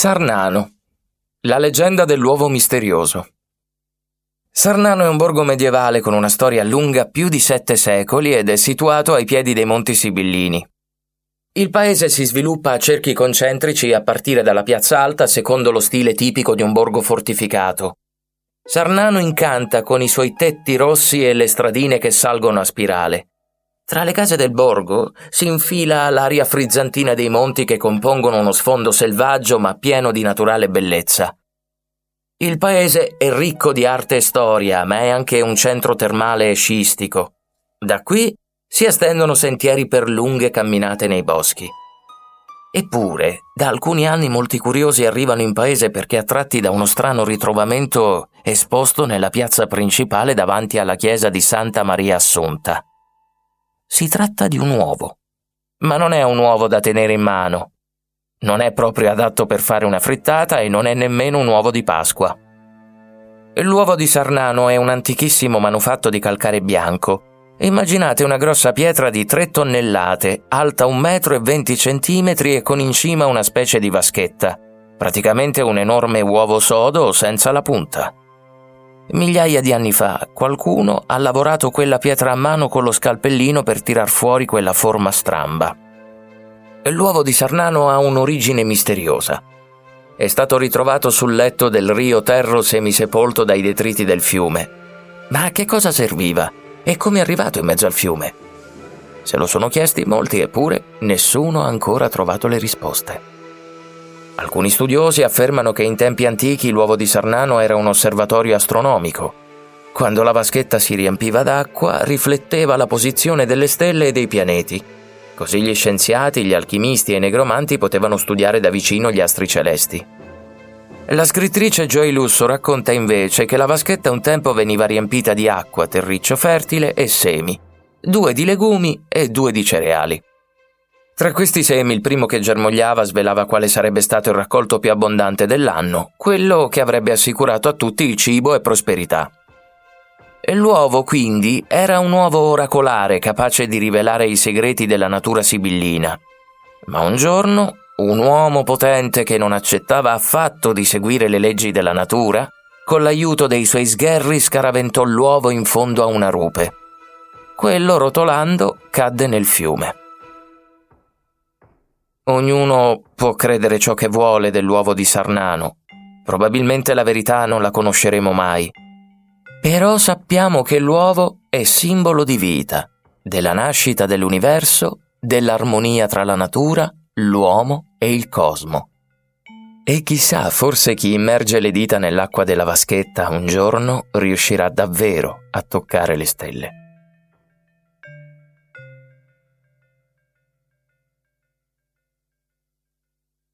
Sarnano, la leggenda dell'uovo misterioso. Sarnano è un borgo medievale con una storia lunga più di 7 secoli ed è situato ai piedi dei Monti Sibillini. Il paese si sviluppa a cerchi concentrici a partire dalla piazza alta secondo lo stile tipico di un borgo fortificato. Sarnano incanta con i suoi tetti rossi e le stradine che salgono a spirale. Tra le case del borgo si infila l'aria frizzantina dei monti che compongono uno sfondo selvaggio ma pieno di naturale bellezza. Il paese è ricco di arte e storia, ma è anche un centro termale e sciistico. Da qui si estendono sentieri per lunghe camminate nei boschi. Eppure, da alcuni anni molti curiosi arrivano in paese perché attratti da uno strano ritrovamento esposto nella piazza principale davanti alla chiesa di Santa Maria Assunta. Si tratta di un uovo, ma non è un uovo da tenere in mano. Non è proprio adatto per fare una frittata e non è nemmeno un uovo di Pasqua. L'uovo di Sarnano è un antichissimo manufatto di calcare bianco. Immaginate una grossa pietra di 3 tonnellate, alta 1,20 metri e con in cima una specie di vaschetta, praticamente un enorme uovo sodo senza la punta. Migliaia di anni fa qualcuno ha lavorato quella pietra a mano con lo scalpellino per tirar fuori quella forma stramba. L'uovo di Sarnano ha un'origine misteriosa. È stato ritrovato sul letto del rio Terro semisepolto dai detriti del fiume. Ma a che cosa serviva? E come è arrivato in mezzo al fiume? Se lo sono chiesti molti, eppure nessuno ha ancora trovato le risposte. Alcuni studiosi affermano che in tempi antichi l'uovo di Sarnano era un osservatorio astronomico. Quando la vaschetta si riempiva d'acqua, rifletteva la posizione delle stelle e dei pianeti. Così gli scienziati, gli alchimisti e i negromanti potevano studiare da vicino gli astri celesti. La scrittrice Joy Lusso racconta invece che la vaschetta un tempo veniva riempita di acqua, terriccio fertile e semi, 2 di legumi e 2 di cereali. Tra questi semi il primo che germogliava svelava quale sarebbe stato il raccolto più abbondante dell'anno, quello che avrebbe assicurato a tutti il cibo e prosperità. L'uovo quindi era un uovo oracolare capace di rivelare i segreti della natura sibillina. Ma un giorno un uomo potente che non accettava affatto di seguire le leggi della natura, con l'aiuto dei suoi sgherri scaraventò l'uovo in fondo a una rupe. Quello rotolando cadde nel fiume. Ognuno può credere ciò che vuole dell'uovo di Sarnano. Probabilmente la verità non la conosceremo mai. Però sappiamo che l'uovo è simbolo di vita, della nascita dell'universo, dell'armonia tra la natura, l'uomo e il cosmo. E chissà, forse chi immerge le dita nell'acqua della vaschetta un giorno riuscirà davvero a toccare le stelle.